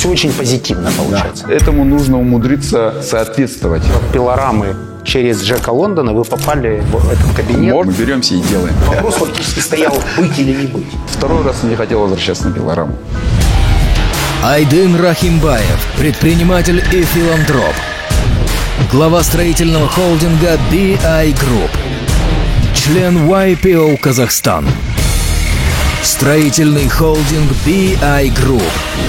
все очень позитивно получается. Да. Этому нужно умудриться соответствовать. Пилорамы через Джека Лондона вы попали в этот кабинет. Мы беремся и делаем. Вопрос фактически стоял, быть или не быть. Второй раз я не хотел возвращаться на пилораму. Айдын Рахимбаев, предприниматель и филантроп. Глава строительного холдинга BI Group. Член YPO Казахстан. Строительный холдинг BI Group.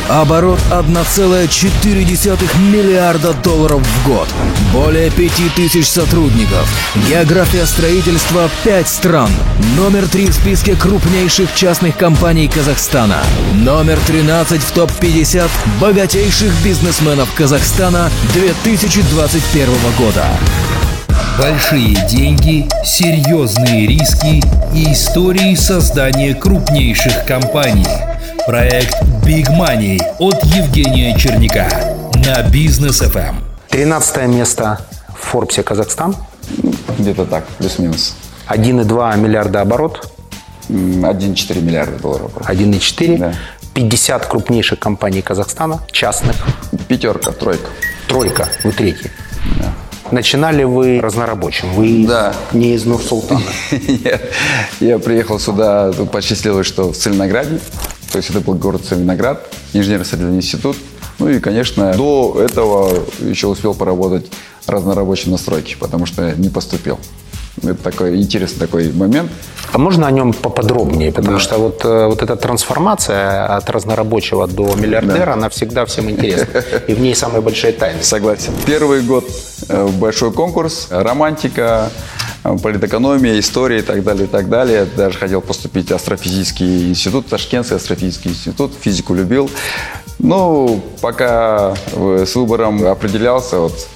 Оборот 1,4 миллиарда долларов в год. Более 5000 сотрудников. География строительства 5 стран. Номер 3 в списке крупнейших частных компаний Казахстана. Номер 13 в топ-50 богатейших бизнесменов Казахстана 2021 года. Большие деньги, серьезные риски и истории создания крупнейших компаний. Проект Big Money от Евгения Черняка на Бизнес.ФМ. 13 место в Форбсе Казахстан. Где-то так, плюс-минус. 1,2 миллиарда оборот. 1,4 миллиарда долларов. 1,4. Да. 50 крупнейших компаний Казахстана, частных. Пятерка, тройка. Тройка, вы третий. Да. Начинали вы разнорабочим, вы да. не из Нур-Султана. Я приехал сюда, посчастливилось, что в Целинограде, то есть это был город Целиноград, инженерно-строительный институт. Ну и, конечно, до этого еще успел поработать разнорабочим на стройке, потому что не поступил. Это такой интересный такой момент. А можно о нем поподробнее? Потому да. что вот эта трансформация от разнорабочего до миллиардера, да. она всегда всем интересна. И в ней самые большие тайны. Согласен. Первый год большой конкурс, романтика, политэкономия, история и так далее, и так далее. Даже хотел поступить в астрофизический институт, Ташкентский астрофизический институт, физику любил. Ну, пока с выбором определялся, вот,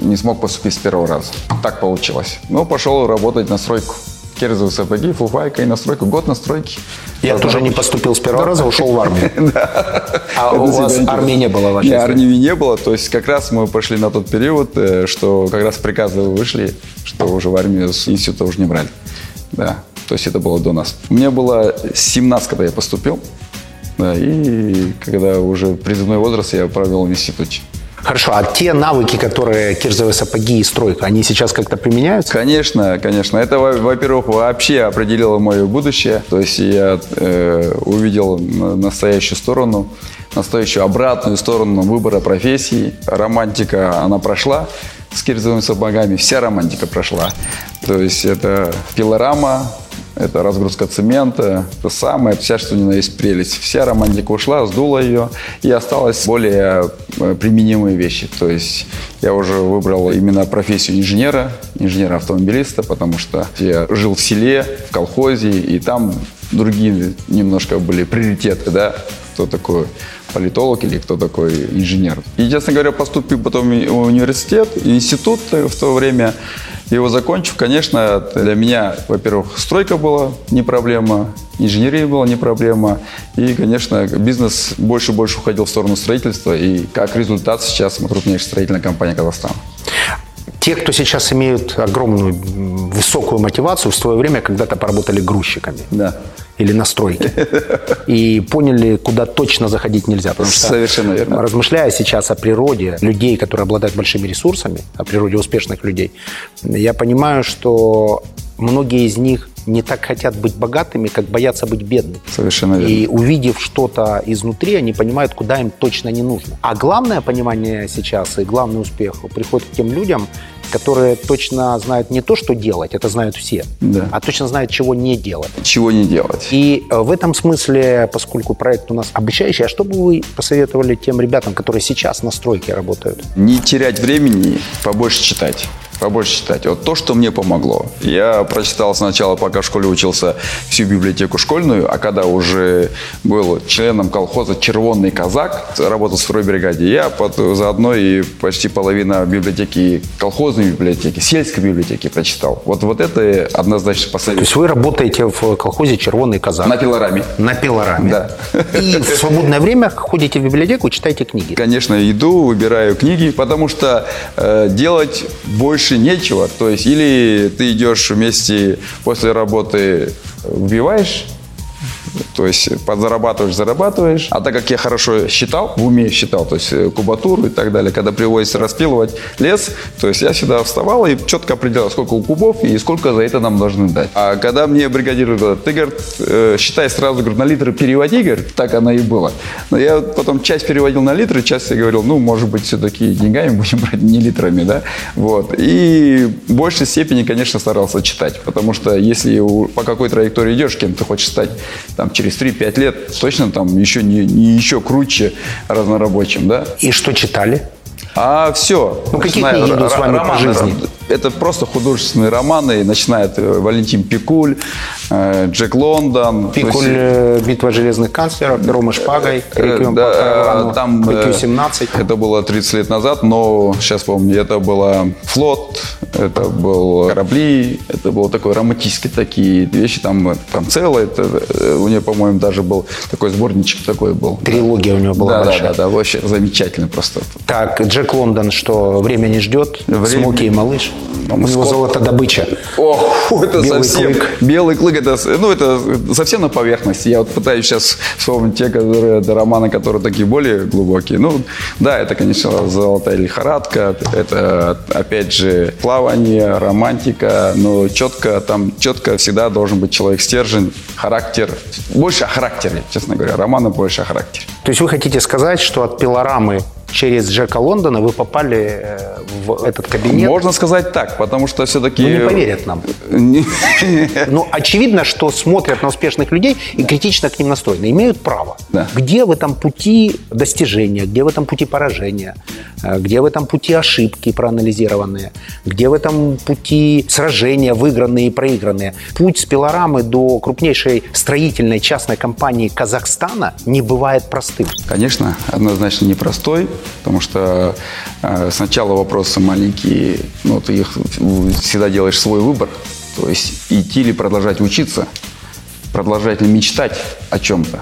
не смог поступить с первого раза. Так получилось. Ну, пошел работать на стройку. Керзовые сапоги, фуфайка и на стройку. Год на стройке. Я тоже не поступил с первого раза, ушел в армию. А у вас армии не было вообще? Армии не было. То есть как раз мы пошли на тот период, что как раз приказы вышли, что уже в армию с института уже не брали. Да, то есть это было до нас. Мне было 17, когда я поступил. Да, и когда уже призывной возраст, я провел в институте. Хорошо, а те навыки, которые кирзовые сапоги и стройка, они сейчас как-то применяются? Конечно, конечно. Это, во-первых, вообще определило мое будущее. То есть я увидел настоящую сторону, настоящую обратную сторону выбора профессии. Романтика, она прошла с кирзовыми сапогами, вся романтика прошла. То есть это пилорама. Это разгрузка цемента, это самое, вся, что ни на есть прелесть. Вся романтика ушла, сдула ее, и осталось более применимые вещи. То есть я уже выбрал именно профессию инженера, инженера-автомобилиста, потому что я жил в селе, в колхозе, и там другие немножко были приоритеты, да, кто такой политолог или кто такой инженер. И, честно говоря, поступив потом в университет, институт в то время, его закончив, конечно, для меня, во-первых, стройка была не проблема, инженерия была не проблема, и, конечно, бизнес больше и больше уходил в сторону строительства, и как результат сейчас мы крупнейшая строительная компания Казахстана. Те, кто сейчас имеют огромную, высокую мотивацию, в свое время когда-то поработали грузчиками. Да. Или на стройке. И поняли, куда точно заходить нельзя. Потому что, совершенно верно. Размышляя сейчас о природе людей, которые обладают большими ресурсами, о природе успешных людей, я понимаю, что многие из них не так хотят быть богатыми, как боятся быть бедными. Совершенно верно. И увидев что-то изнутри, они понимают, куда им точно не нужно. А главное понимание сейчас и главный успех приходит к тем людям, которые точно знают не то, что делать, это знают все, да. а точно знают, чего не делать. Чего не делать. И в этом смысле, поскольку проект у нас обучающий, а что бы вы посоветовали тем ребятам, которые сейчас на стройке работают? Не терять времени, побольше читать. Побольше читать. Вот то, что мне помогло. Я прочитал сначала, пока в школе учился, всю библиотеку школьную, а когда уже был членом колхоза «Червонный казак», работал в второй бригаде, я заодно и почти половина библиотеки, колхозной библиотеки, сельской библиотеки прочитал. Вот это однозначно посоветую. То есть вы работаете в колхозе «Червонный казак»? На пилораме. На пилораме. Да. И в свободное время ходите в библиотеку и читаете книги? Конечно, иду, выбираю книги, потому что делать больше нечего, то есть или ты идешь вместе после работы, вбиваешь То есть подзарабатываешь, зарабатываешь. А так как я хорошо считал, в уме считал, то есть кубатуру и так далее, когда приводится распилывать лес, то есть я всегда вставал и четко определял, сколько у кубов и сколько за это нам должны дать. А когда мне бригадир говорит, ты, говорит, считай сразу, говорит, на литры переводи, говорит, так оно и было. Но я потом часть переводил на литры, часть я говорил, ну, может быть, все-таки деньгами будем брать, не литрами, да, вот. И в большей степени, конечно, старался читать, потому что если по какой траектории идешь, кем ты хочешь стать, там, через 3-5 лет, точно там еще не еще круче разнорабочим, да. И что читали? А все. Ну, какие книги идут с вами по жизни? Это просто художественные романы. Начинает Валентин Пикуль, Джек Лондон. Пикуль, есть... «Битва железных канцлеров», «Пером и шпагой», «Реквием по Каравану», там, «Q17». Это было 30 лет назад, но сейчас, по-моему, это был флот, это был корабли, это было такое романтические такие вещи, там целое. Это, у нее, по-моему, даже был такой сборничек такой был. Трилогия у него была большая. Да, вообще замечательно просто. Так, Джек Лондон, что время не ждет, Смоки и малыш. У него золотодобыча. Ох, это белый совсем... Клык. Белый клык, это совсем на поверхности. Я вот пытаюсь сейчас вспомнить те романы, которые такие более глубокие. Ну, да, это, конечно, «Золотая лихорадка», это, опять же, плавание, романтика, но четко всегда должен быть человек-стержень, характер. Больше о характере, честно говоря, романы больше о характере. То есть вы хотите сказать, что от пилорамы через Джека Лондона вы попали в этот кабинет? Можно сказать так, потому что все-таки... Ну, не поверят нам. Ну, очевидно, что смотрят на успешных людей и критично к ним настроены. Имеют право. Да. Где в этом пути достижения, где в этом пути поражения, где в этом пути ошибки проанализированные, где в этом пути сражения выигранные и проигранные. Путь с пилорамы до крупнейшей строительной частной компании Казахстана не бывает простым. Конечно, однозначно непростой. Потому что сначала вопросы маленькие, но ты их всегда делаешь свой выбор. То есть идти или продолжать учиться, продолжать ли мечтать о чем-то.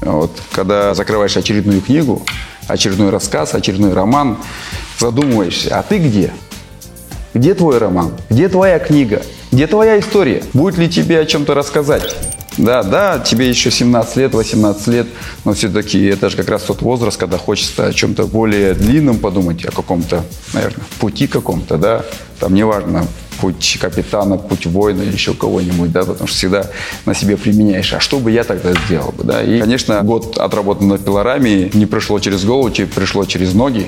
Вот, когда закрываешь очередную книгу, очередной рассказ, очередной роман, задумываешься, а ты где? Где твой роман? Где твоя книга? Где твоя история? Будет ли тебе о чем-то рассказать? Да, тебе еще 17 лет, 18 лет, но все-таки это же как раз тот возраст, когда хочется о чем-то более длинном подумать, о каком-то, наверное, пути каком-то, да, там неважно, путь капитана, путь воина или еще кого-нибудь, да, потому что всегда на себе применяешь, а что бы я тогда сделал бы, да, и, конечно, год отработан на пилораме, не пришло через голову, пришло через ноги,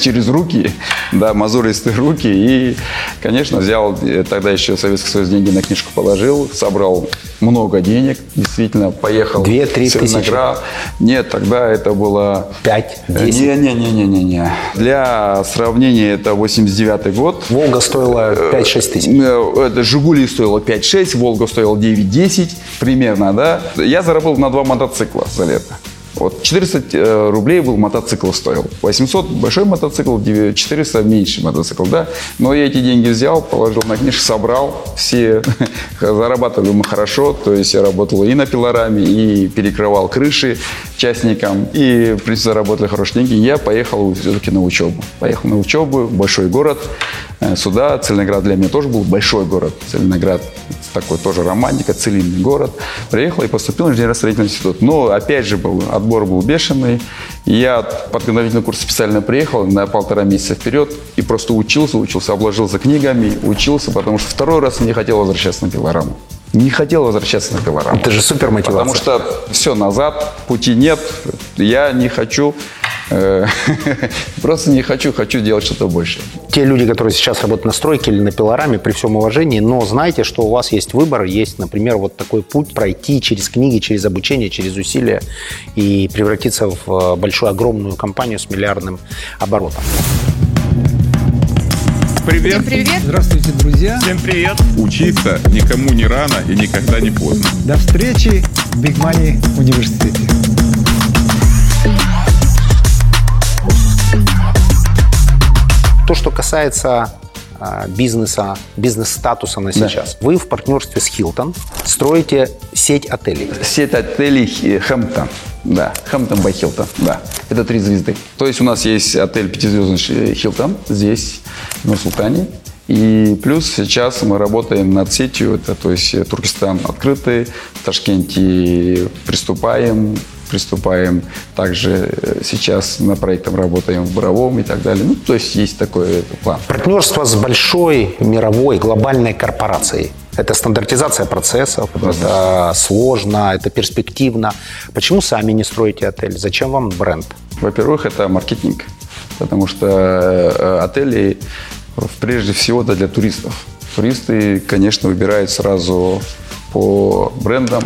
через руки, да, мозолистые руки, и, конечно, взял, тогда еще Советский Союз деньги на книжку положил, собрал много денег, действительно, поехал в Целиноград. Нет, тогда это было... 5-10? Не. Для сравнения, это 89-й год. Волга стоила 5-6 тысяч. Жигули стоило 5-6, Волга стоила 9-10 примерно, да. Я заработал на 2 мотоцикла за лето. Вот 400 рублей был мотоцикл стоил, 800 большой мотоцикл, 400 меньший мотоцикл, да. Но я эти деньги взял, положил на книжку, собрал все, зарабатывали мы хорошо, то есть я работал и на пилораме, и перекрывал крыши частникам, и заработали хорошие деньги. Я поехал все-таки на учебу. Поехал на учебу, большой город, сюда, Целиноград для меня тоже был большой город, Целиноград такой тоже романтика, целинный город. Приехал и поступил в инженерно-строительный институт, но опять же был отбор был бешеный. Я подготовительный курс специально приехал на 1,5 месяца вперед и просто учился, обложился книгами, потому что второй раз не хотел возвращаться на пилораму. Это же супер мотивация. Потому что все назад, пути нет, я не хочу, просто не хочу, хочу делать что-то больше. Те люди, которые сейчас работают на стройке или на пилораме, при всем уважении, но знайте, что у вас есть выбор, есть, например, вот такой путь пройти через книги, через обучение, через усилия и превратиться в большую, огромную компанию с миллиардным оборотом. Привет. Всем привет. Здравствуйте, друзья. Всем привет. Учиться никому не рано и никогда не поздно. До встречи в Big Money университете. То, что касается бизнеса, бизнес-статуса на сейчас. Да. Вы в партнерстве с Хилтон строите сеть отелей. Сеть отелей Хэмптон. Да, Хэмптон by Хилтон, да. Это 3 звезды. То есть у нас есть отель 5-звездный Хилтон здесь, в Нур-Султане. И плюс сейчас мы работаем над сетью, это, то есть Туркестан открытый, в Ташкенте приступаем, также сейчас над проектом работаем в Боровом и так далее. Ну, то есть есть такой план. Партнерство с большой мировой глобальной корпорацией. Это стандартизация процессов, это сложно, это перспективно. Почему сами не строите отель? Зачем вам бренд? Во-первых, это маркетинг, потому что отели прежде всего-то для туристов. Туристы, конечно, выбирают сразу по брендам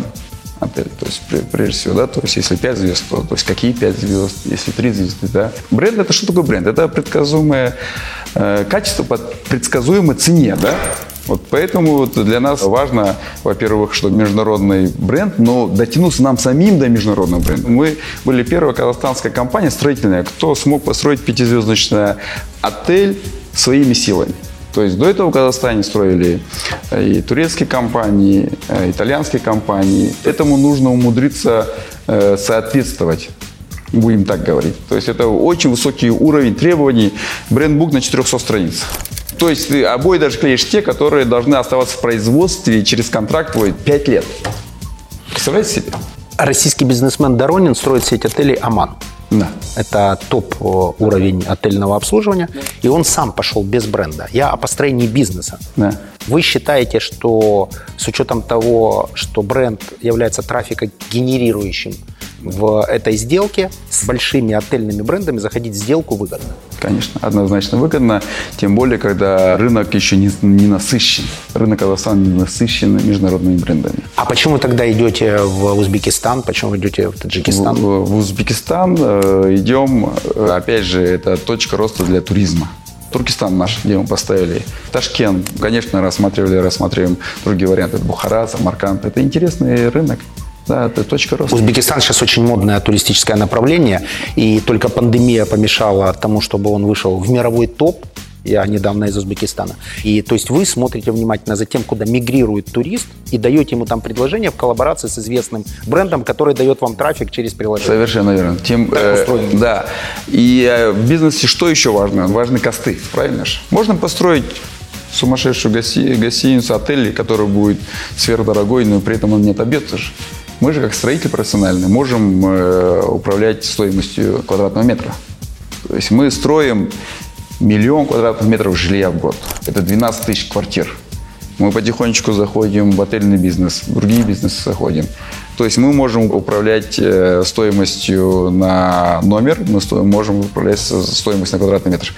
отель. То есть, прежде всего, да, то есть, если 5 звезд, то есть, какие 5 звезд, если 3 звезды, да. Бренд – это что такое бренд? Это предсказуемое качество по предсказуемой цене, да. Вот поэтому для нас важно, во-первых, что международный бренд, но дотянуться нам самим до международного бренда. Мы были первая казахстанская компания строительная, кто смог построить пятизвездочный отель своими силами. То есть до этого в Казахстане строили и турецкие компании, итальянские компании. Этому нужно умудриться соответствовать. Будем так говорить. То есть это очень высокий уровень требований. Брендбук на 400 страницах. То есть ты обои даже клеишь те, которые должны оставаться в производстве через контракт твой 5 лет. Представляете себе? Российский бизнесмен Доронин строит сеть отелей «Аман». Да. Это топ-уровень отельного обслуживания. Да. И он сам пошел без бренда. Я о построении бизнеса. Да. Вы считаете, что с учетом того, что бренд является трафикогенерирующим в этой сделке, с большими отельными брендами заходить в сделку выгодно? Конечно, однозначно выгодно. Тем более, когда рынок еще не насыщен. Рынок Казахстана не насыщен международными брендами. А почему тогда идете в Узбекистан? Почему идете в Таджикистан? В Узбекистан идем, опять же, это точка роста для туризма. Туркестан наш, где мы поставили. Ташкент, конечно, рассматриваем другие варианты. Это Бухара, Самарканд. Это интересный рынок. Да, это точка роста. Узбекистан сейчас очень модное туристическое направление, и только пандемия помешала тому, чтобы он вышел в мировой топ. Я недавно из Узбекистана. И то есть вы смотрите внимательно за тем, куда мигрирует турист, и даете ему там предложение в коллаборации с известным брендом, который дает вам трафик через приложение. Совершенно верно. Да. И в бизнесе что еще важно? Важны косты, правильно же? Можно построить сумасшедшую гостиницу, отель, который будет сверхдорогой, но при этом он не отобьется же. Мы же, как строители профессиональные, можем управлять стоимостью квадратного метра. То есть мы строим 1 000 000 квадратных метров жилья в год. Это 12 тысяч квартир. Мы потихонечку заходим в отельный бизнес, в другие бизнесы заходим. То есть мы можем управлять стоимостью на номер, мы можем управлять стоимостью на квадратный метр.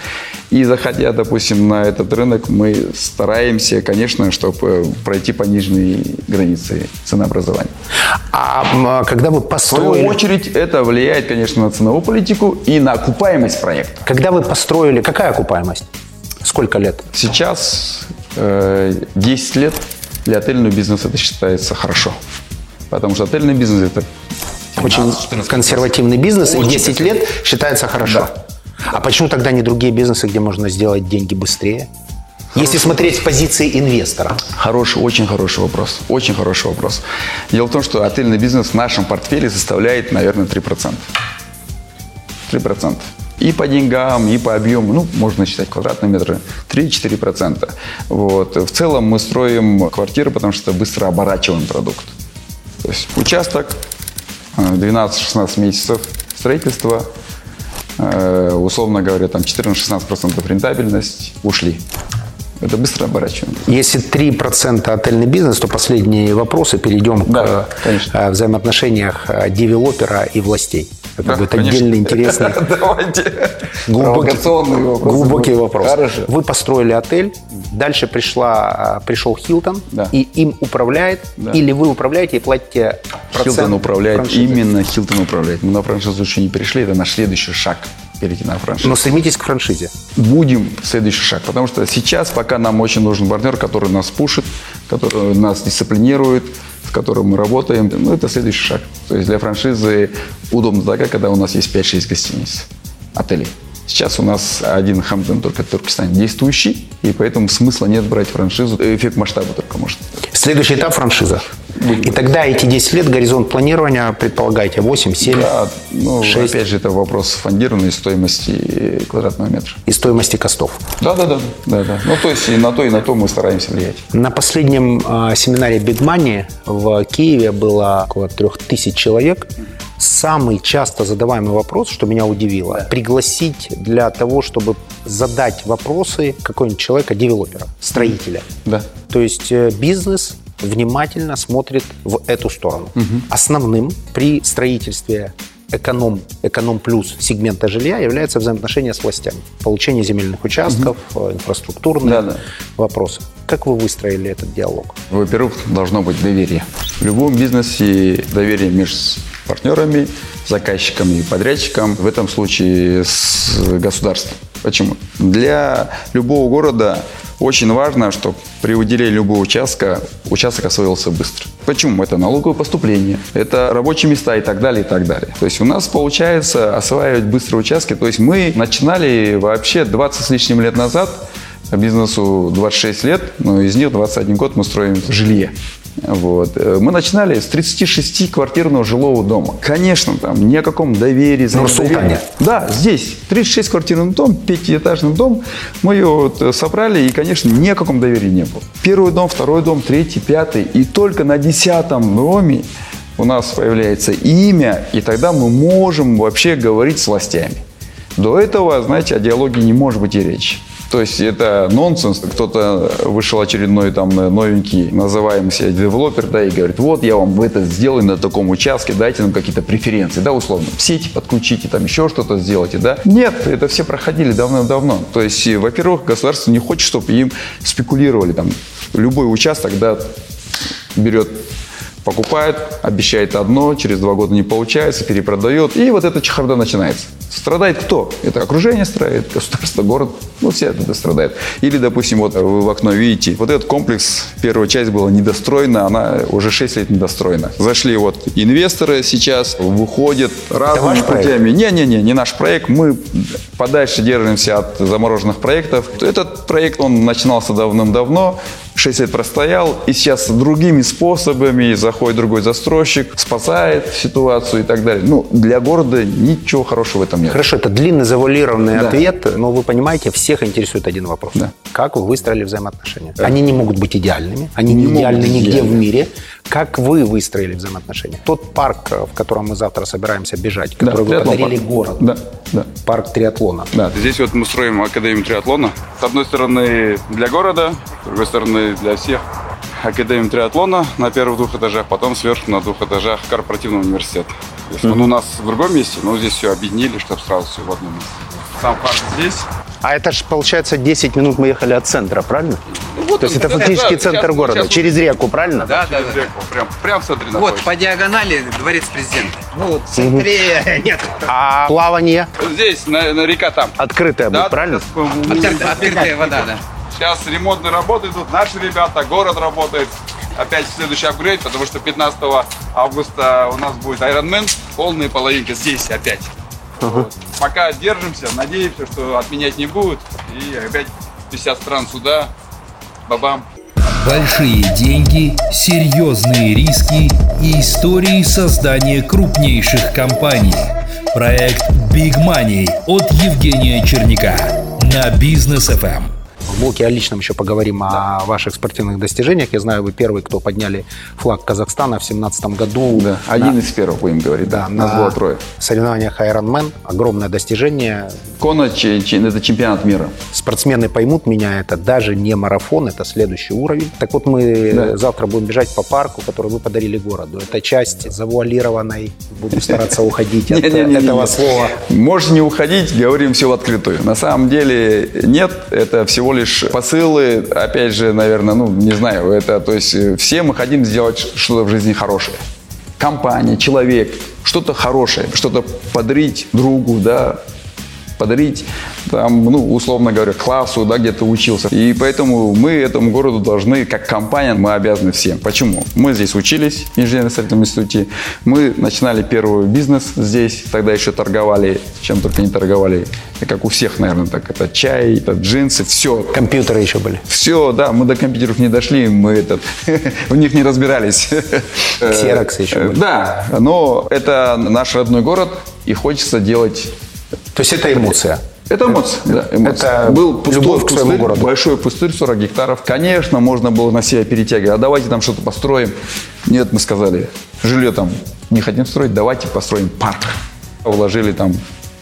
И заходя, допустим, на этот рынок, мы стараемся, конечно, чтобы пройти по нижней границе ценообразования. А когда вы построили... В свою очередь, это влияет, конечно, на ценовую политику и на окупаемость проекта. Когда вы построили... Какая окупаемость? Сколько лет? Сейчас 10 лет для отельного бизнеса это считается хорошо. Потому что отельный бизнес – это... Очень консервативный бизнес, и 10 лет считается хорошо. Да. А почему тогда не другие бизнесы, где можно сделать деньги быстрее? Если смотреть с позиции инвестора. Очень хороший вопрос. Дело в том, что отельный бизнес в нашем портфеле составляет, наверное, 3%. 3%. И по деньгам, и по объему, ну, можно считать квадратные метры, 3-4%. Вот. В целом мы строим квартиры, потому что быстро оборачиваем продукт. То есть участок, 12-16 месяцев строительства, условно говоря, там 14-16% рентабельность, ушли. Это быстро оборачиваем. Если 3% отельный бизнес, то последние вопросы перейдем к взаимоотношениях девелопера и властей. Это будет отдельно интересный, глубокий вопрос. Хорошо. Вы построили отель, дальше пришел Хилтон, да. И им управляет, да. Или вы управляете и платите процент? Хилтон управляет, франшизы. Именно Хилтон управляет. Мы на франшизу еще не перешли, это наш следующий шаг. Перейти на франшизу. Но стремитесь к франшизе. Будем следующий шаг, потому что сейчас пока нам очень нужен партнер, который нас пушит, который нас дисциплинирует, с которым мы работаем. Ну, это следующий шаг. То есть для франшизы удобно тогда, когда у нас есть 5-6 гостиниц, отелей. Сейчас у нас один Хэмптон только в Туркестане действующий, и поэтому смысла нет брать франшизу. Эффект масштаба только может. Следующий этап – франшиза. И тогда эти 10 лет горизонт планирования, предполагайте, 8, 7, да, ну, 6. Опять же, это вопрос фондированной стоимости квадратного метра. И стоимости костов. Да. Ну, то есть и на то мы стараемся влиять. На последнем семинаре Big Money в Киеве было около 3000 человек. Самый часто задаваемый вопрос, что меня удивило, пригласить для того, чтобы задать вопросы какого-нибудь человека, девелопера, строителя. Да. То есть бизнес внимательно смотрит в эту сторону. Угу. Основным при строительстве эконом плюс сегмента жилья является взаимоотношение с властями. Получение земельных участков, инфраструктурные вопросы. Как вы выстроили этот диалог? Во-первых, должно быть доверие. В любом бизнесе доверие между партнерами, заказчиком и подрядчиком, в этом случае с государством. Почему? Для любого города очень важно, чтобы при уделе любого участка, участок освоился быстро. Почему? Это налоговое поступление, это рабочие места и так далее, и так далее. То есть у нас получается осваивать быстро участки. То есть мы начинали вообще 20 с лишним лет назад, бизнесу 26 лет, но из них 21 год мы строим жилье. Вот. Мы начинали с 36-квартирного жилого дома. Конечно, там ни о каком доверии. Нур-Султане. Да, здесь 36-квартирный дом, 5-этажный дом. Мы его вот собрали, и, конечно, ни о каком доверии не было. Первый дом, второй дом, третий, пятый. И только на 10-м доме у нас появляется имя, и тогда мы можем вообще говорить с властями. До этого, знаете, о диалоге не может быть и речи. То есть это нонсенс. Кто-то вышел очередной там новенький, называемый себя девелопер, да, и говорит, вот я вам это сделаю на таком участке, дайте нам какие-то преференции, да, условно, сети подключите, там еще что-то сделайте, да. Нет, это все проходили давно-давно. То есть, во-первых, государство не хочет, чтобы им спекулировали, там, любой участок, да, берет, покупает, обещает одно, через 2 года не получается, перепродает. И вот эта чехарда начинается. Страдает кто? Это окружение страдает, государство, город. Ну, все это страдает. Или, допустим, вот вы в окно видите, вот этот комплекс, первая часть была недостроена, она уже 6 лет недостроена. Зашли вот инвесторы сейчас, выходят разными путями. Не наш проект. Мы подальше держимся от замороженных проектов. Этот проект, он начинался давным-давно. 6 лет простоял, и сейчас другими способами заходит другой застройщик, спасает ситуацию и так далее. Ну, для города ничего хорошего в этом нет. Хорошо, это длинный завуалированный ответ, но вы понимаете, всех интересует один вопрос. Да. Как вы выстроили взаимоотношения? Они не могут быть идеальными, они не идеальны нигде в мире. Как вы выстроили взаимоотношения? Тот парк, в котором мы завтра собираемся бежать, который вы подарили городу, парк триатлона. Да. Здесь вот мы строим академию триатлона. С одной стороны для города, с другой стороны для всех. Академия триатлона на первых 2 этажах, потом сверху на 2 этажах корпоративный университет. Если он у нас в другом месте, но здесь все объединили, чтобы сразу все в одном месте. Сам парк здесь. А это же, получается, 10 минут мы ехали от центра, правильно? Вот то есть это фактически центр города, через реку, правильно? Да. Через реку, прям в центре находится. Вот, по диагонали дворец президента. Ну, вот в центре нет. А плавание? Здесь, на река там. Открытая будет, правильно? Открытая вода, да. Сейчас ремонтные работы идут, наши ребята, город работает. Опять следующий апгрейд, потому что 15 августа у нас будет Ironman, полные половинки здесь опять. Вот. Пока держимся, надеемся, что отменять не будут. И опять 50 стран сюда, бабам. Большие деньги, серьезные риски и истории создания крупнейших компаний. Проект Big Money от Евгения Черняка на Бизнес.ФМ. В блоке о личном еще поговорим о ваших спортивных достижениях. Я знаю, вы первый, кто подняли флаг Казахстана в 2017 году. Да. Один из первых, будем говорить. Да. Нас было 3. В соревнованиях Ironman. Огромное достижение. Кона – это чемпионат мира. Спортсмены поймут меня, это даже не марафон, это следующий уровень. Так вот, мы завтра будем бежать по парку, который вы подарили городу. Это часть завуалированной. Буду стараться уходить от этого слова. Можно не уходить, говорим все в открытую. На самом деле нет, это всего лишь посылы, опять же, наверное, не знаю, это, то есть все мы хотим сделать что-то в жизни хорошее. Компания, человек, что-то хорошее, что-то подарить другу, да, подарить, там, ну, условно говоря, классу, да, где-то учился. И поэтому мы этому городу должны, как компания, мы обязаны всем. Почему? Мы здесь учились в инженерно-строительном институте, мы начинали первый бизнес здесь, тогда еще торговали, чем только не торговали, как у всех, наверное, так, это чай, это джинсы, все. Компьютеры еще были. Все, да, мы до компьютеров не дошли, мы в них не разбирались. Ксероксы еще были. Да, но это наш родной город, и хочется делать... То есть это эмоция? Это эмоция, да, эмоция. Это был пустырь, большой пустырь, 40 гектаров. Конечно, можно было на себя перетягивать, а давайте там что-то построим. Нет, мы сказали, жилье там не хотим строить, давайте построим парк. Вложили там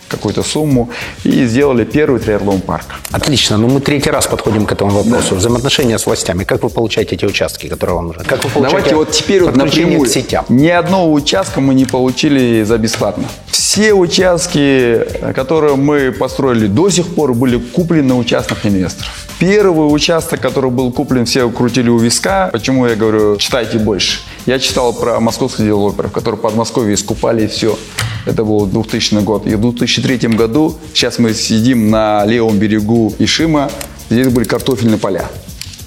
какую-то сумму и сделали первый триатлон парк. Отлично. Ну, мы третий раз подходим к этому вопросу. Да. Взаимоотношения с властями. Как вы получаете эти участки, которые вам нужны? Как вы получаете Давайте вот теперь вот напрямую. Ни одного участка мы не получили за бесплатно. Все участки, которые мы построили до сих пор, были куплены у частных инвесторов. Первый участок, который был куплен, все крутили у виска. Почему я говорю, читайте больше? Я читал про московских девелоперов, которые в Подмосковье искупали и все. Это был 2000 год. И в 2003 году, сейчас мы сидим на левом берегу Ишима, здесь были картофельные поля.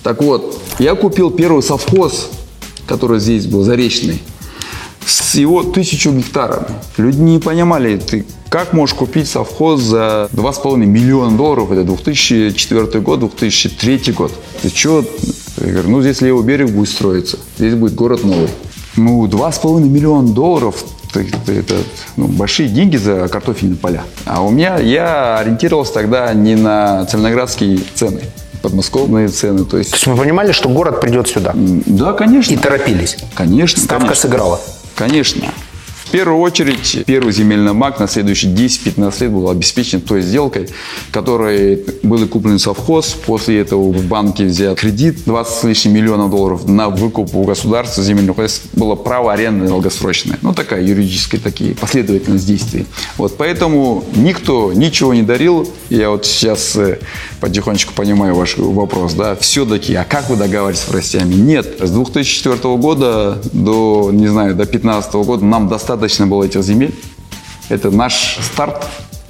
Так вот, я купил первый совхоз, который здесь был, Заречный, с его 1000 гектаров. Люди не понимали, ты как можешь купить совхоз за $2,5 миллиона. Это 2004 год, 2003 год. Ты что? Я говорю, ну здесь левый берег будет строиться, здесь будет город новый. Ну, $2,5 миллиона. Это ну, большие деньги за картофельные поля. А у меня, я ориентировался тогда не на целиноградские цены, подмосковные цены. То есть мы понимали, что город придет сюда? Да, конечно. И торопились? Конечно. Ставка сыграла? Конечно. В первую очередь, первый земельный маг на следующие 10-15 лет был обеспечен той сделкой, которой был куплен совхоз. После этого в банке взят кредит $20 с лишним миллионов на выкуп у государства земельных. Было право аренды долгосрочное. Ну, такая юридическая, такие последовательность действий. Вот, поэтому никто ничего не дарил. Я вот сейчас потихонечку понимаю ваш вопрос. Да? Все-таки, а как вы договаривались с властями? Нет. С 2004 года до, не знаю, до 2015 года нам достаточно было этих земель. Это наш старт,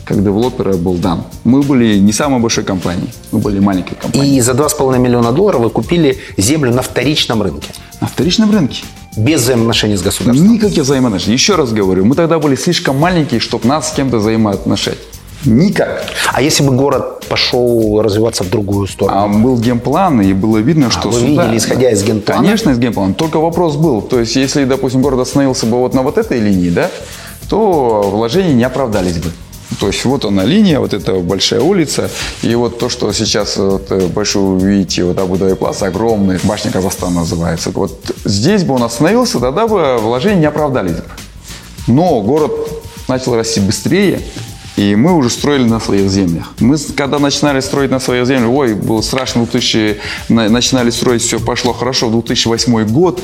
как девелопера, был дан. Мы были не самой большой компанией, мы были маленькой компанией. И за $2,5 миллиона вы купили землю на вторичном рынке? На вторичном рынке. Без взаимоотношений с государством? Никаких взаимоотношений. Еще раз говорю, мы тогда были слишком маленькие, чтобы нас с кем-то взаимоотношать. Никак. А если бы город пошел развиваться в другую сторону? А был генплан, и было видно, что... Вы видели, исходя из генплана? Конечно, из генплана. Только вопрос был. То есть, если, допустим, город остановился бы вот на вот этой линии, да, то вложения не оправдались бы. То есть, вот она линия, вот эта большая улица. И вот то, что сейчас вот, большую видите, вот Абу-Даби Плац, огромный, башня Казахстана называется. Вот здесь бы он остановился, тогда бы вложения не оправдались бы. Но город начал расти быстрее. И мы уже строили на своих землях. Мы, когда начинали строить на своих землях, ой, было страшно, начинали строить, все пошло хорошо. 2008 год,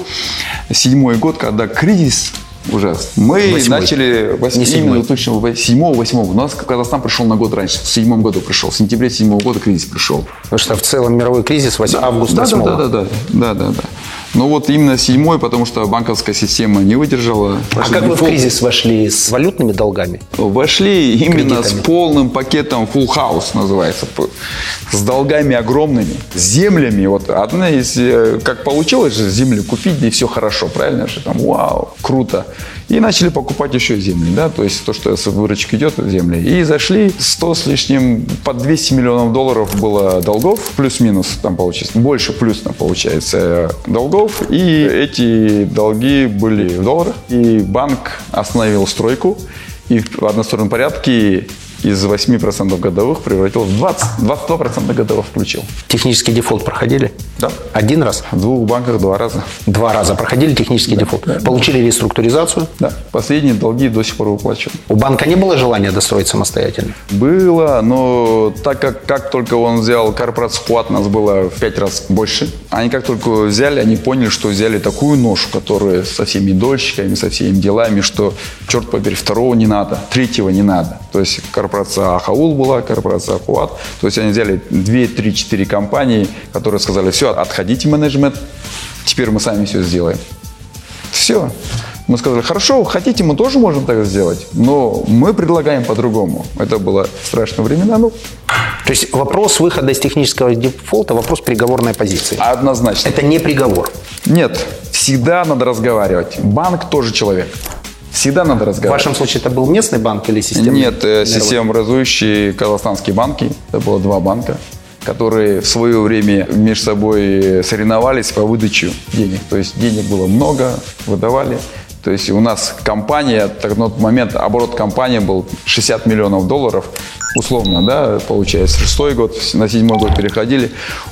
2007 год, когда кризис ужасный. Мы начали... 2007-2008. У нас Казахстан пришел на год раньше, в 2007 году пришел. В сентябре 2007 года кризис пришел. Потому что в целом мировой кризис 8 августа 2008. Да. Но вот именно 7-й, потому что банковская система не выдержала. А как вы в кризис вошли? С валютными долгами? Вошли именно кредитами. С полным пакетом, full house называется, с долгами огромными, с землями. Вот одна из, как получилось же, землю купить, и все хорошо, правильно же? Там, вау, круто. И начали покупать еще земли, да, то есть то, что с выручки идет, земли. И зашли 100 с лишним, под $200 миллионов было долгов, плюс-минус там получается, больше плюс там получается долгов. И эти долги были в долларах. И банк остановил стройку и в одностороннем порядке из 8% годовых превратил в 22% годовых включил. Технический дефолт проходили? Да. Один раз? В двух банках два раза. Два раза проходили технический дефолт? Да. Получили реструктуризацию? Да. Последние долги до сих пор выплачивают. У банка не было желания достроить самостоятельно? Было, но так как только он взял корпорацию «Хуат», нас было в 5 раз больше. Они как только взяли, они поняли, что взяли такую ношу, которая со всеми дольщиками, со всеми делами, что, черт побери, второго не надо, третьего не надо. То есть корпорация «Ахаул» была, корпорация «Ахуат». То есть они взяли 2-3-4 компании, которые сказали, все, отходите, менеджмент, теперь мы сами все сделаем. Все. Мы сказали, хорошо, хотите, мы тоже можем так сделать, но мы предлагаем по-другому. Это было страшные времена. Ну. То есть вопрос выхода из технического дефолта – вопрос переговорной позиции. Однозначно. Это не приговор. Нет, всегда надо разговаривать. Банк тоже человек. Всегда надо разговаривать. В вашем случае это был местный банк или системный? Нет, системообразующие казахстанские банки. Это было два банка, которые в свое время между собой соревновались по выдаче денег. То есть денег было много, выдавали. То есть у нас компания, на тот момент оборот компании был $60 миллионов, условно, да, получается, 6-й год, на 7-й год переходили.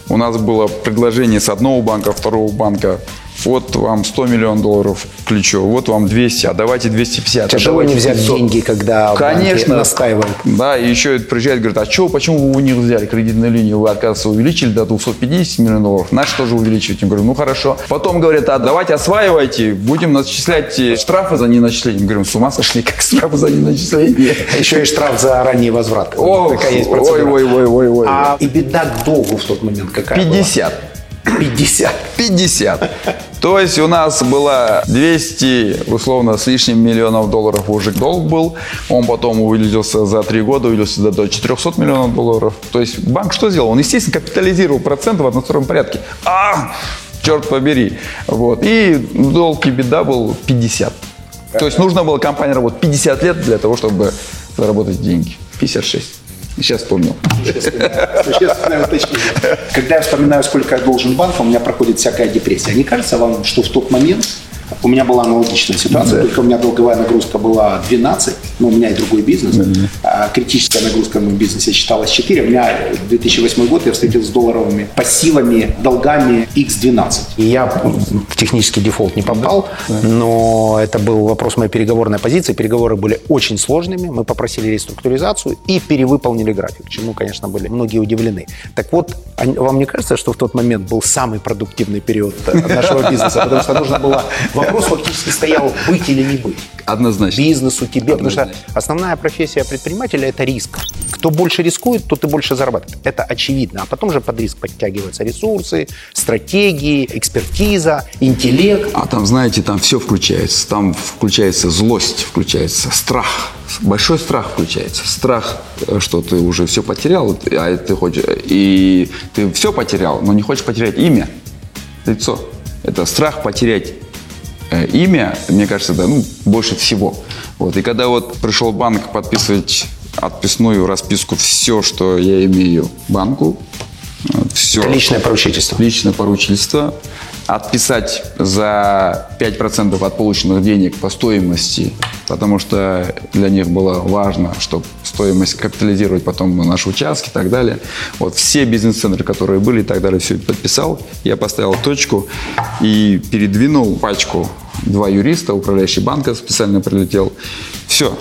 У нас было предложение с одного банка, второго банка. Вот вам $100 миллионов ключу, вот вам 200, а давайте 250. Тяжело не взять деньги, когда банки настаивают. Да, и еще приезжает, говорит, а что, почему вы у них взяли кредитную линию, вы, оказывается, увеличили до $250 миллионов, наши тоже увеличивать. Я говорю, ну хорошо. Потом говорят, а давайте осваивайте, будем начислять штрафы за неначисление. Мы говорим, с ума сошли, как штрафы за неначисление? Еще и штраф за ранний возврат. Ой-ой-ой-ой-ой. А и беда к долгу в тот момент какая была? 50. То есть у нас было 200, условно, с лишним миллионов долларов уже долг был. Он потом увеличился за 3 года, увеличился до $400 миллионов. То есть банк что сделал? Он, естественно, капитализировал проценты в одностороннем порядке. Черт побери. Вот. И долг и беда был 50. То есть нужно было компании работать 50 лет для того, чтобы заработать деньги. 56. Сейчас вспомнил. Существенное уточнение. Когда я вспоминаю, сколько я должен банку, у меня проходит всякая депрессия. Не кажется вам, что в тот момент у меня была аналогичная ситуация, только у меня долговая нагрузка была 12, но у меня и другой бизнес. А критическая нагрузка в моем бизнесе считалась 4. У меня 2008 год я встретился с долларовыми пассивами, долгами X12. Я в технический дефолт не попал, но это был вопрос моей переговорной позиции. Переговоры были очень сложными. Мы попросили реструктуризацию и перевыполнили график, чему, конечно, были многие удивлены. Так вот, вам не кажется, что в тот момент был самый продуктивный период нашего бизнеса? Потому что нужно было... Вопрос фактически стоял, быть или не быть. Однозначно. Бизнесу тебе. Однозначно. Потому что основная профессия предпринимателя – это риск. Кто больше рискует, тот и больше зарабатывает. Это очевидно. А потом же под риск подтягиваются ресурсы, стратегии, экспертиза, интеллект. А там, знаете, там все включается. Там включается злость, включается страх. Большой страх включается. Страх, что ты уже все потерял, а ты хочешь... И ты все потерял, но не хочешь потерять имя, лицо. Это страх потерять имя, мне кажется, да, ну, больше всего. Вот. И когда вот пришел банк подписывать отписную расписку, все, что я имею банку, все. Личное поручительство. Личное поручительство. Отписать за 5% от полученных денег по стоимости, потому что для них было важно, чтобы стоимость капитализировать потом наши участки и так далее. Вот все бизнес-центры, которые были и так далее, все подписал. Я поставил точку и передвинул пачку. 2 юриста, управляющий банка специально прилетел. Все,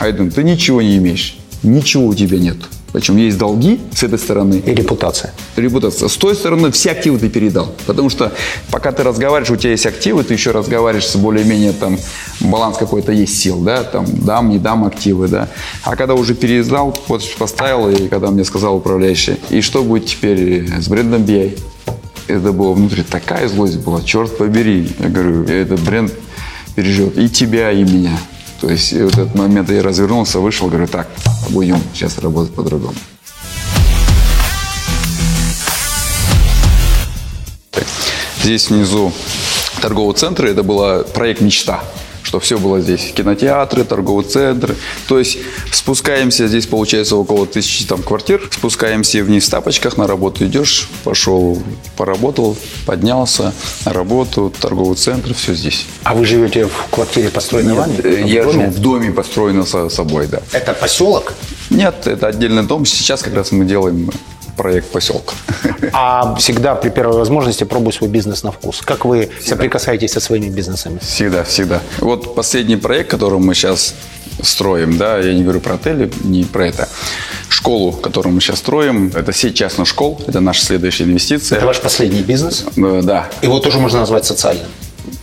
Айдын, ты ничего не имеешь, ничего у тебя нет. Причем есть долги с этой стороны. И репутация. Репутация. С той стороны все активы ты передал. Потому что пока ты разговариваешь, у тебя есть активы, ты еще разговариваешь с более-менее там баланс какой-то есть сил, да, там дам, не дам активы, да. А когда уже переиздал, вот поставил, и когда мне сказал управляющий, и что будет теперь с брендом BI? Это было внутри, такая злость была, черт побери. Я говорю, этот бренд переживет и тебя, и меня. То есть в этот момент я развернулся, вышел, говорю, так, будем сейчас работать по-другому. Здесь внизу торговый центр, это был проект «Мечта», что все было здесь, кинотеатры, торговый центр. То есть спускаемся, здесь получается около 1000 там квартир, спускаемся вниз в тапочках, на работу идешь, пошел, поработал, поднялся, на работу, торговый центр, все здесь. А вы живете в квартире, построенной вами? Я живу в доме, построенном собой, да. Это поселок? Нет, это отдельный дом, сейчас как раз мы делаем проект поселка. А всегда при первой возможности пробуй свой бизнес на вкус. Как вы соприкасаетесь со своими бизнесами? Всегда. Вот последний проект, который мы сейчас строим, да, я не говорю про отели, не про это. Школу, которую мы сейчас строим, это сеть частных школ, это наша следующая инвестиция. Это ваш последний бизнес? Да. Его тоже можно назвать социальным?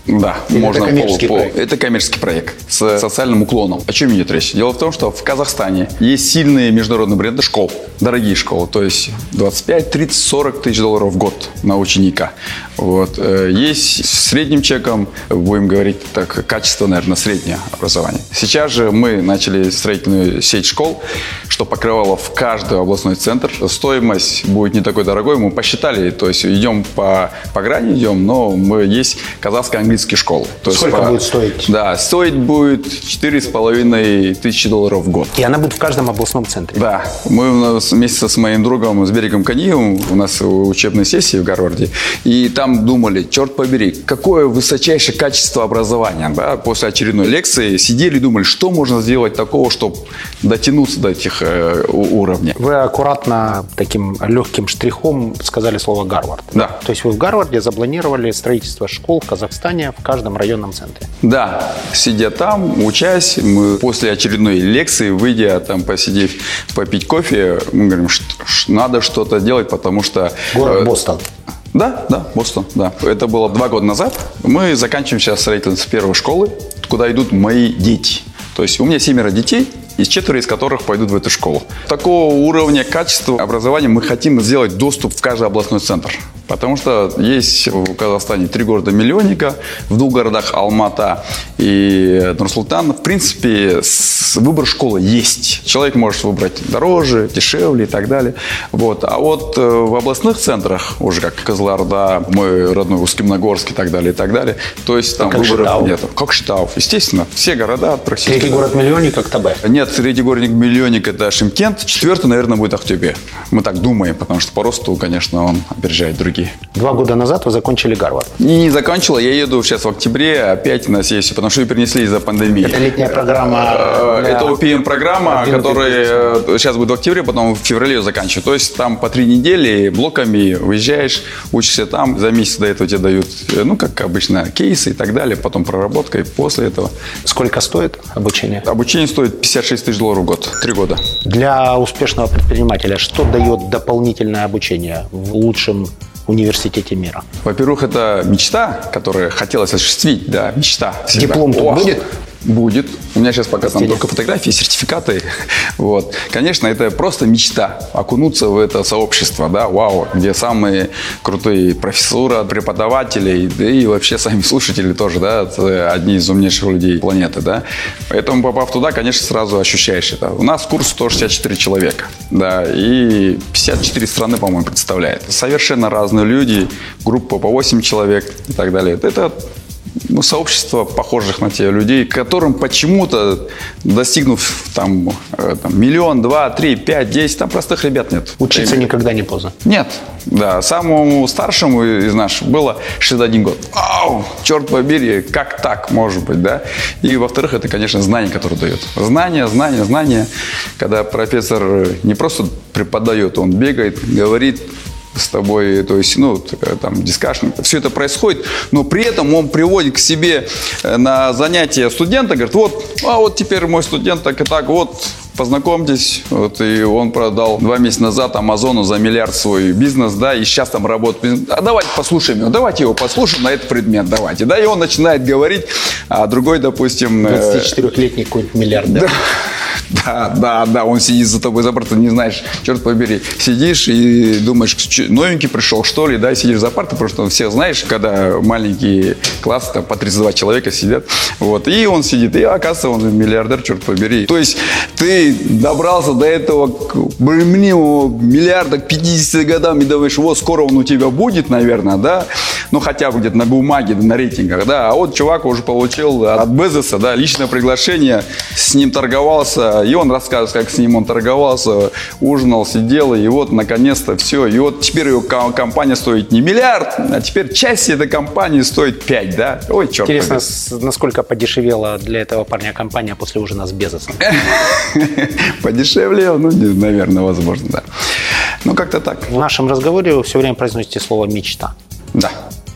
Да, или можно это коммерческий проект с социальным уклоном. О чем идет речь? Дело в том, что в Казахстане есть сильные международные бренды школ, дорогие школы, то есть 25, 30, 40 тысяч долларов в год на ученика. Вот. Есть с средним чеком, будем говорить так, качество, наверное, среднее образование. Сейчас же мы начали строительную сеть школ, что покрывало в каждый областной центр. Стоимость будет не такой дорогой, мы посчитали, то есть идем по грани, идем, но мы есть казахско-английские школы. То сколько есть, будет стоить? Да, стоить будет 4,5 тысячи долларов в год. И она будет в каждом областном центре? Да. Мы вместе с моим другом, с Берегом Каниевым, у нас учебная сессия в Гарварде, и там думали, черт побери, какое высочайшее качество образования. Да? После очередной лекции сидели и думали, что можно сделать такого, чтобы дотянуться до этих уровней. Вы аккуратно таким легким штрихом сказали слово «Гарвард». Да. То есть вы в Гарварде запланировали строительство школ в Казахстане в каждом районном центре? Да. Сидя там, учась, мы после очередной лекции, выйдя там, посидев, попить кофе, мы говорим, что надо что-то делать, потому что… Город Бостон. Да, Бостон, да. Это было 2 года назад. Мы заканчиваем сейчас строительство первой школы, куда идут мои дети. То есть у меня 7 детей, из 4 из которых пойдут в эту школу. Такого уровня качества образования мы хотим сделать доступ в каждый областной центр. Потому что есть в Казахстане 3 города-миллионника, в 2 городах Алмата и Нур-Султан. В принципе, выбор школы есть. Человек может выбрать дороже, дешевле и так далее. Вот. А вот в областных центрах, уже как Кызылорда, мой родной Усть-Каменогорск и так далее, то есть там выборов нет. Как Шитау. Естественно, все города практически. Третий город-миллионник, как Актобе? Нет, третий город-миллионник – это Шымкент. 4-й, наверное, будет Актобе. Мы так думаем, потому что по росту, конечно, он опережает других. 2 года назад вы закончили Гарвард. Не закончила. Я еду сейчас в октябре опять на сессию, потому что ее перенесли из-за пандемии. Это летняя программа? Это ОПМ-программа, которая сейчас будет в октябре, потом в феврале ее заканчиваю. То есть там по 3 недели блоками выезжаешь, учишься там. За месяц до этого тебе дают, ну, как обычно, кейсы и так далее, потом проработка и после этого. Сколько стоит обучение? Обучение стоит 56 тысяч долларов в год. 3 года. Для успешного предпринимателя что дает дополнительное обучение в лучшем университете мира? Во-первых, это мечта, которую хотелось осуществить, да, мечта. Всегда. Диплом тут будет? Будет. У меня сейчас пока там только фотографии, сертификаты. Вот. Конечно, это просто мечта. Окунуться в это сообщество, да, вау, где самые крутые профессора, преподаватели, да и вообще сами слушатели тоже, да, одни из умнейших людей планеты, да. Поэтому, попав туда, конечно, сразу ощущаешь это. У нас курс 164 человека, да, и 54 страны, по-моему, представляет. Совершенно разные люди, группа по 8 человек и так далее. Это сообщество похожих на тебя людей, которым почему-то, достигнув там 1, 2, 3, 5, 10, там простых ребят нет. Учиться никогда не поздно? Нет. Да, самому старшему из наших было 61 год. Ау, черт побери, как так может быть, да? И, во-вторых, это, конечно, знание, которое дает. Знание. Когда профессор не просто преподает, он бегает, говорит с тобой, то есть, дискашн, все это происходит, но при этом он приводит к себе на занятия студента, говорит, вот теперь мой студент так и так, вот, познакомьтесь, вот, и он продал 2 месяца назад Амазону за $1 миллиард свой бизнес, да, и сейчас там работает, а давайте его послушаем на этот предмет, давайте, да, и он начинает говорить, а другой, допустим… 24-летний какой-нибудь миллиардер. Да. Да, он сидит за тобой за партой, не знаешь, черт побери, сидишь и думаешь, новенький пришел, что ли, да, и сидишь за партой, потому что всех знаешь, когда маленькие классы, там, по 32 человека сидят, вот, и он сидит, и оказывается, он миллиардер, черт побери. То есть ты добрался до этого миллиарда к 50 годам и думаешь, вот, скоро он у тебя будет, наверное, да, ну, хотя бы где-то на бумаге, на рейтингах, да, а вот чувак уже получил от Безоса, да, личное приглашение, с ним торговался, и он рассказывает, как с ним он торговался, ужинал, сидел, и вот, наконец-то, все. И вот теперь его компания стоит не $1 миллиард, а теперь часть этой компании стоит 5, да? Ой, черт. Интересно, насколько подешевела для этого парня компания после ужина с Безосом? Подешевле? Наверное, возможно, да. Как-то так. В нашем разговоре вы все время произносите слово «мечта». Да.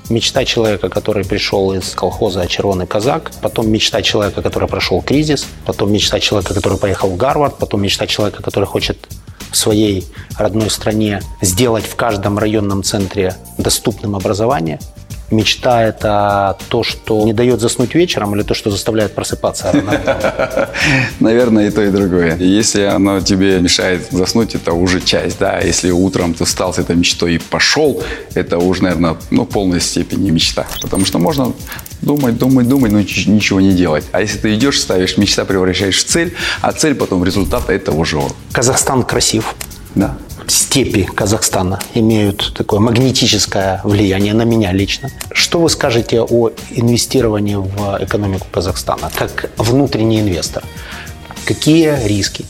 Мечта человека, который пришел из колхоза «Червонный казак», потом мечта человека, который прошел кризис, потом мечта человека, который поехал в Гарвард, потом мечта человека, который хочет в своей родной стране сделать в каждом районном центре доступным образование. Мечта – это то, что не дает заснуть вечером, или то, что заставляет просыпаться рано? Наверное, и то, и другое. Если оно тебе мешает заснуть, это уже часть, да. Если утром ты встал с этой мечтой и пошел, это уже, наверное, в полной степени мечта. Потому что можно думать, но ничего не делать. А если ты идешь, ставишь мечта, превращаешь в цель, а цель потом результат – это уже он. Казахстан красив. Да. Степи Казахстана имеют такое магнетическое влияние на меня лично. Что вы скажете о инвестировании в экономику Казахстана как внутренний инвестор? Какие риски?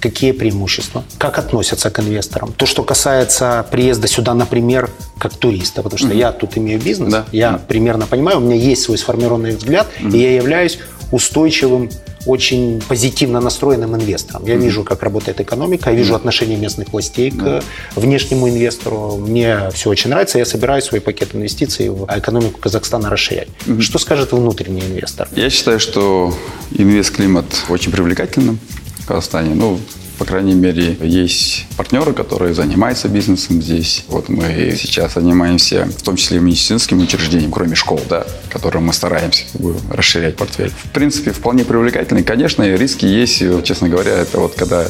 Какие преимущества? Как относятся к инвесторам? То, что касается приезда сюда, например, как туриста, потому что я тут имею бизнес, я примерно понимаю, у меня есть свой сформированный взгляд, и я являюсь устойчивым, очень позитивно настроенным инвестором. Я вижу, как работает экономика, я вижу отношение местных властей к внешнему инвестору. Мне все очень нравится, я собираю свой пакет инвестиций в экономику Казахстана расширять. Что скажет внутренний инвестор? Я считаю, что инвест-климат очень привлекательным в Казахстане. Ну, по крайней мере, есть партнеры, которые занимаются бизнесом здесь. Вот мы сейчас занимаемся, в том числе и медицинским учреждением, кроме школ, да, которым мы стараемся расширять портфель. В принципе, вполне привлекательный. Конечно, риски есть, честно говоря, это вот когда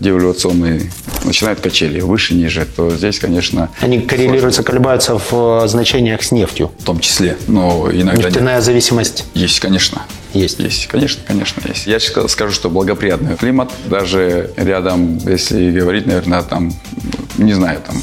девальвационные начинают качели выше-ниже, то здесь, конечно... Они коррелируются, колебаются в значениях с нефтью. В том числе, но иногда... Нефтяная зависимость. Есть, конечно. Есть, конечно, есть. Я сейчас скажу, что благоприятный климат, даже рядом, если говорить, наверное, там, не знаю, там,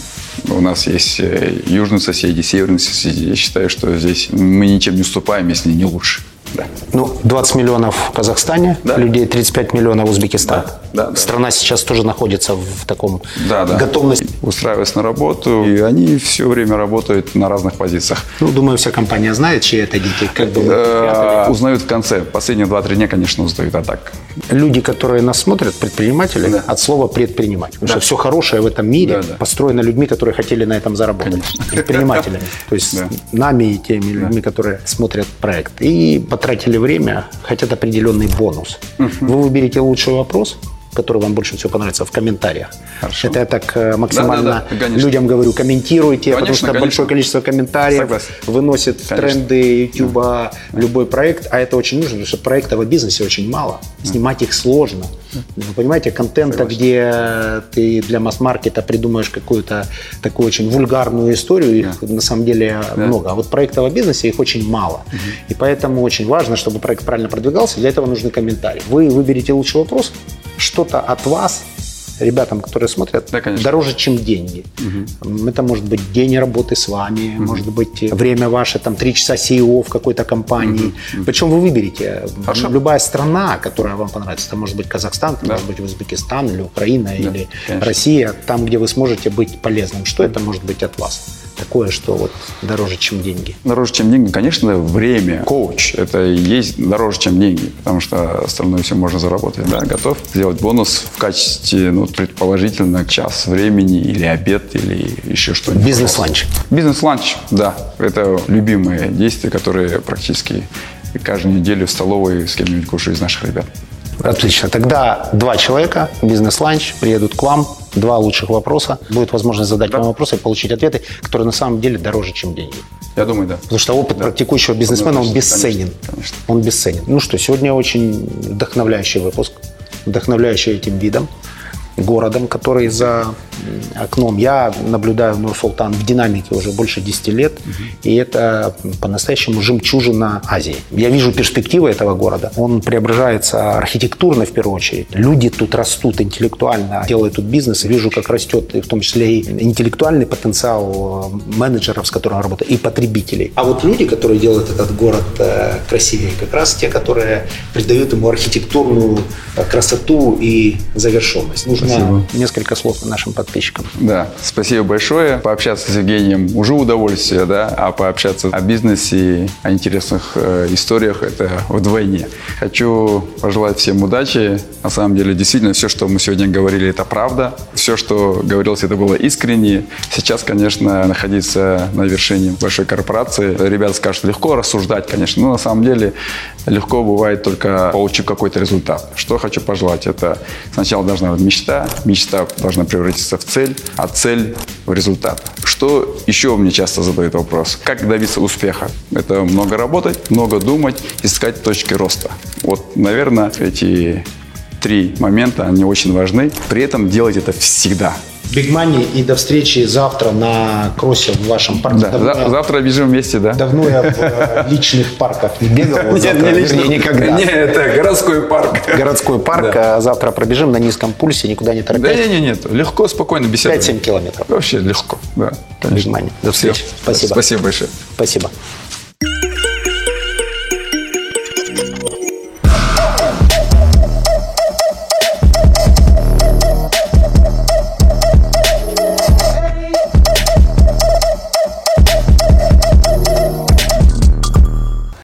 у нас есть южные соседи, северные соседи. Я считаю, что здесь мы ничем не уступаем, если не лучше. Да. Ну, 20 миллионов в Казахстане, да. Людей 35 миллионов в Узбекистане. Да. Страна сейчас тоже находится в таком готовности. Устраиваясь на работу, и они все время работают на разных позициях. Ну, думаю, вся компания знает, чьи это дети. Как думают, узнают в конце. Последние 2-3 дня, конечно, узнают, а так. Люди, которые нас смотрят, предприниматели, от слова предпринимать. Потому что все хорошее в этом мире построено людьми, которые хотели на этом заработать. Конечно. Предпринимателями. То есть нами и теми людьми, которые смотрят проект. И потратили время, хотят определенный бонус. Вы выберете лучший вопрос, который вам больше всего понравится, в комментариях. Хорошо. Это я так максимально людям говорю, комментируйте, конечно, потому что большое количество комментариев выносит тренды YouTube, любой проект, а это очень нужно, потому что проектов в бизнесе очень мало, снимать их сложно. Вы понимаете, контента, где ты для масс-маркета придумаешь какую-то такую очень вульгарную историю, их на самом деле много. А вот проектов о бизнесе их очень мало. И поэтому очень важно, чтобы проект правильно продвигался, для этого нужны комментарии. Вы выберете лучший вопрос, что-то от вас, ребятам, которые смотрят, дороже, чем деньги. Это может быть день работы с вами, может быть время ваше, там, 3 часа CEO в какой-то компании. Причем вы выберете. Любая страна, которая вам понравится, это может быть Казахстан, это может быть Узбекистан, или Украина, или Россия, там, где вы сможете быть полезным. Что это может быть от вас? Такое, что вот дороже, чем деньги. Дороже, чем деньги, конечно, время. Коуч – это и есть дороже, чем деньги, потому что остальное все можно заработать. Да, готов сделать бонус в качестве, ну, предположительно, час времени или обед, или еще что-нибудь. Бизнес-ланч. Бизнес-ланч, да. Это любимые действия, которые практически каждую неделю в столовой с кем-нибудь кушаю из наших ребят. Отлично. Тогда 2 человека, бизнес-ланч, приедут к вам. 2 лучших вопроса. Будет возможность задать вам вопросы и получить ответы, которые на самом деле дороже, чем деньги. Я думаю, да. Потому что опыт практикующего бизнесмена, он бесценен. Конечно. Он бесценен. Ну что, сегодня очень вдохновляющий выпуск, вдохновляющий этим видом, городом, который за окном. Я наблюдаю Нур-Султан в динамике уже больше 10 лет, и это по-настоящему жемчужина Азии. Я вижу перспективы этого города. Он преображается архитектурно, в первую очередь. Люди тут растут интеллектуально, делают тут бизнес. Вижу, как растет, в том числе и интеллектуальный потенциал менеджеров, с которыми работают, и потребителей. А вот люди, которые делают этот город красивее, как раз те, которые придают ему архитектурную красоту и завершенность. Спасибо. Несколько слов нашим подписчикам. Да, спасибо большое. Пообщаться с Евгением уже удовольствие, да, а пообщаться о бизнесе, о интересных историях – это вдвойне. Хочу пожелать всем удачи. На самом деле, действительно, все, что мы сегодня говорили, это правда. Все, что говорилось, это было искренне. Сейчас, конечно, находиться на вершине большой корпорации. Ребята скажут, легко рассуждать, конечно, но на самом деле легко бывает только получив какой-то результат. Что хочу пожелать – это сначала должна быть мечта. Мечта должна превратиться двигаться в цель, а цель в результат. Что еще мне часто задают вопрос? Как добиться успеха? Это много работать, много думать, искать точки роста. Вот, наверное, эти три момента, они очень важны. При этом делать это всегда. Big Money и до встречи завтра на кроссе в вашем парке. Да, завтра бежим вместе, да. Давно я в личных парках не бегал. Нет, не личных, никогда. Нет, это городской парк. Городской парк, а завтра пробежим на низком пульсе, никуда не торопясь. Да, нет, легко, спокойно беседуем. 5-7 километров. Вообще легко, да. Big Money. До встречи. Спасибо. Спасибо большое. Спасибо.